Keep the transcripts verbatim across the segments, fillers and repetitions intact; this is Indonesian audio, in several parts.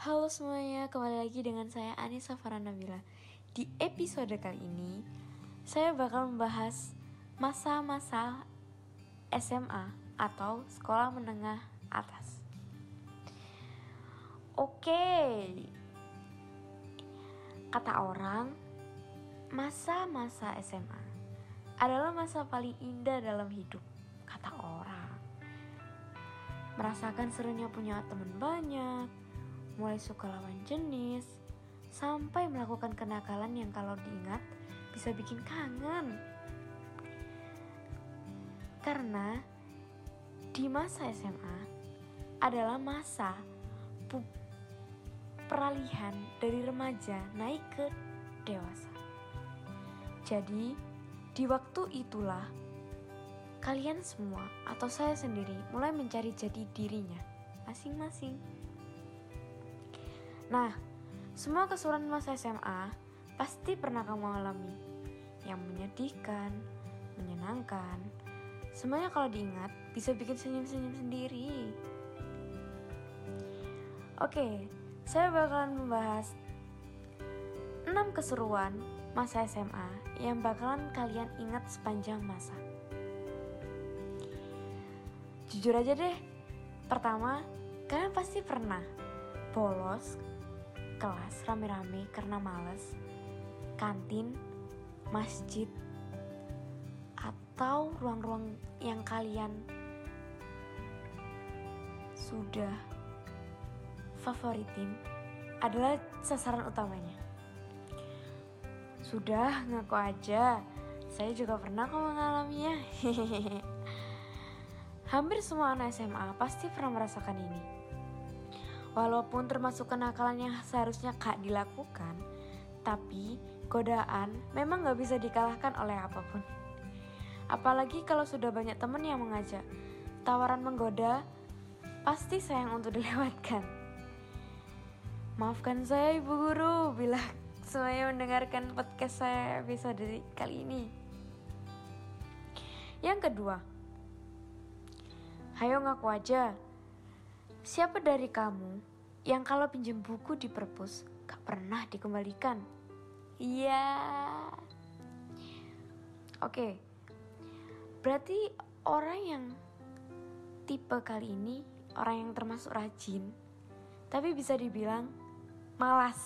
Halo semuanya, kembali lagi dengan saya Annisa Fara Nabila. Di episode kali ini, saya bakal membahas masa-masa S M A atau sekolah menengah atas. Oke, kata orang, masa-masa S M A adalah masa paling indah dalam hidup, kata orang. Merasakan serunya punya teman banyak, mulai suka lawan jenis, sampai melakukan kenakalan yang kalau diingat bisa bikin kangen. Karena di masa S M A adalah masa peralihan dari remaja naik ke dewasa. Jadi di waktu itulah kalian semua atau saya sendiri mulai mencari jati dirinya masing-masing. Nah, semua kesulitan masa S M A pasti pernah kamu alami. Yang menyedihkan, menyenangkan, semuanya kalau diingat bisa bikin senyum-senyum sendiri. Oke, saya bakalan membahas enam keseruan masa S M A yang bakalan kalian ingat sepanjang masa. Jujur aja deh, pertama, kalian pasti pernah bolos kelas rame-rame karena malas, kantin, masjid, atau ruang-ruang yang kalian sudah favoritin adalah sasaran utamanya. Sudah, ngaku aja, saya juga pernah kok mengalaminya. Hampir semua anak S M A pasti pernah merasakan ini. Walaupun termasuk kenakalan yang seharusnya kak dilakukan, tapi godaan memang gak bisa dikalahkan oleh apapun. Apalagi kalau sudah banyak teman yang mengajak, tawaran menggoda pasti sayang untuk dilewatkan. Maafkan saya ibu guru bila semuanya mendengarkan podcast saya episode kali ini. Yang kedua, hayo ngaku aja. Siapa dari kamu yang kalau pinjam buku di perpus gak pernah dikembalikan? Iya. Oke, berarti orang yang tipe kali ini orang yang termasuk rajin, tapi bisa dibilang malas.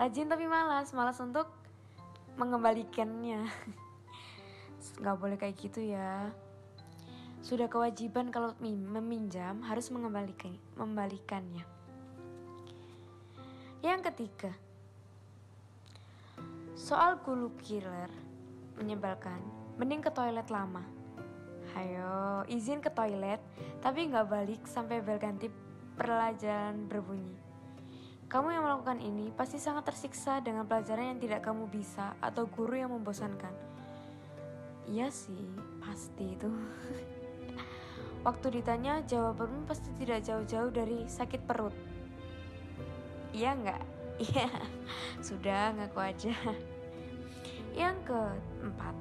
Rajin tapi malas, malas untuk mengembalikannya. Gak boleh kayak gitu ya. Sudah kewajiban kalau meminjam harus mengembalikan, membalikannya. Yang ketiga, soal guru killer menyebalkan. Mending ke toilet lama. Hayo, izin ke toilet, tapi nggak balik sampai bel ganti pelajaran berbunyi. Kamu yang melakukan ini pasti sangat tersiksa dengan pelajaran yang tidak kamu bisa atau guru yang membosankan. Iya sih, pasti itu. Waktu ditanya, jawabanmu pasti tidak jauh-jauh dari sakit perut. Iya enggak? Iya, sudah ngaku aja. Yang keempat,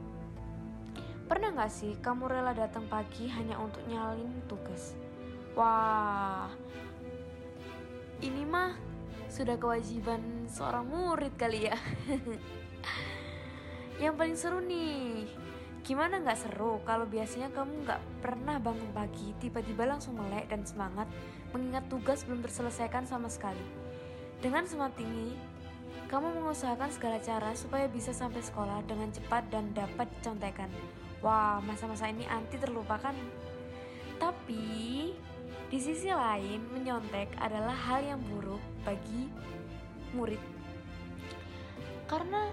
pernah gak sih kamu rela datang pagi hanya untuk nyalin tugas? Wah, ini mah sudah kewajiban seorang murid kali ya. Yang paling seru nih, gimana gak seru kalau biasanya kamu gak pernah bangun pagi, tiba-tiba langsung melek dan semangat mengingat tugas belum terselesaikan sama sekali. Dengan semangat tinggi, kamu mengusahakan segala cara supaya bisa sampai sekolah dengan cepat dan dapat dicontekan. Wah, masa-masa ini anti terlupakan. Tapi, di sisi lain, menyontek adalah hal yang buruk bagi murid. Karena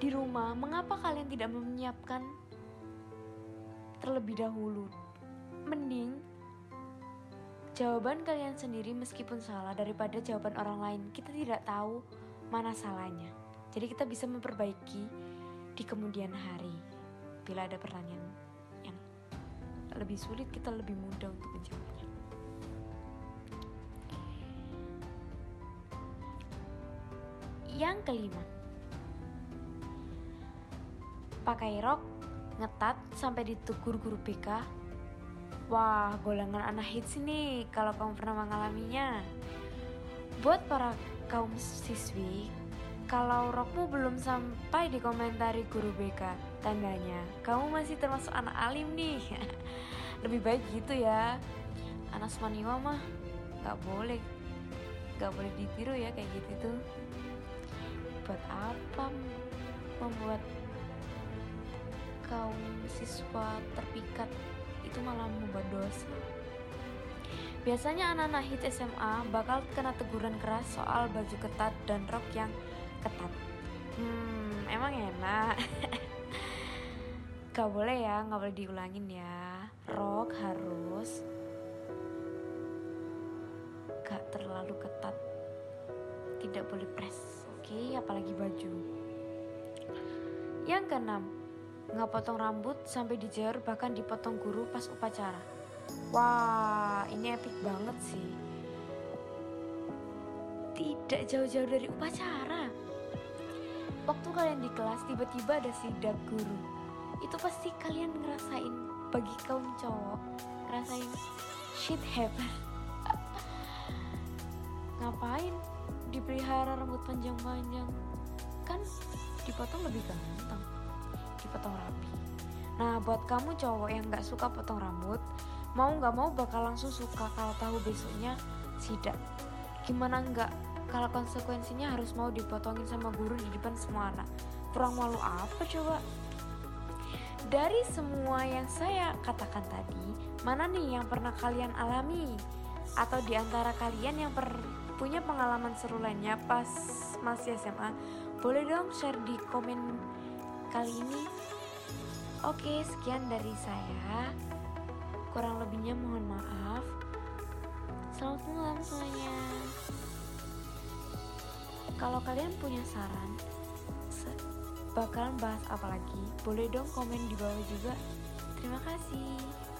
di rumah, mengapa kalian tidak menyiapkan terlebih dahulu? Mending jawaban kalian sendiri meskipun salah daripada jawaban orang lain. Kita tidak tahu mana salahnya. Jadi kita bisa memperbaiki di kemudian hari. Bila ada pertanyaan yang lebih sulit, kita lebih mudah untuk menjawabnya. Yang kelima, pakai rok ngetat sampai ditegur guru B K. Wah, golongan anak hits ini kalau kamu pernah mengalaminya. Buat para kaum siswi, kalau rokmu belum sampai di komentari guru B K, tandanya kamu masih termasuk anak alim nih. Lebih baik gitu ya. Anak Asmaniwa mah gak boleh Gak boleh ditiru ya kayak gitu tuh. Buat apa membuat kaum siswa terpikat, itu malah membuat dosa. Biasanya anak-anak hit S M A bakal kena teguran keras soal baju ketat dan rok yang ketat. Hmm, emang enak. Gak boleh ya, gak boleh diulangin ya. Rok harus gak terlalu ketat, tidak boleh press. Oke, apalagi baju. Yang keenam, gak potong rambut sampai dijajar, bahkan dipotong guru pas upacara. Wah, ini epic banget sih. Tidak jauh-jauh dari upacara, waktu kalian di kelas tiba-tiba ada sidak guru. Itu pasti kalian ngerasain, bagi kaum cowok ngerasain shit happen. Ngapain dipelihara rambut panjang-panjang? Kan dipotong lebih gampang, dipotong rapi. Nah, buat kamu cowok yang gak suka potong rambut, mau gak mau bakal langsung suka kalau tahu besoknya sidak. Gimana enggak kalau konsekuensinya harus mau dipotongin sama guru di depan semua anak. Kurang malu apa coba? Dari semua yang saya katakan tadi, mana nih yang pernah kalian alami? Atau diantara kalian yang per- punya pengalaman seru lainnya pas masih S M A? Boleh dong share di komen kali ini. Oke, sekian dari saya. Kurang lebihnya mohon maaf. Selamat malam semuanya. Kalau kalian punya saran bakalan bahas apa lagi, boleh dong komen di bawah juga. Terima kasih.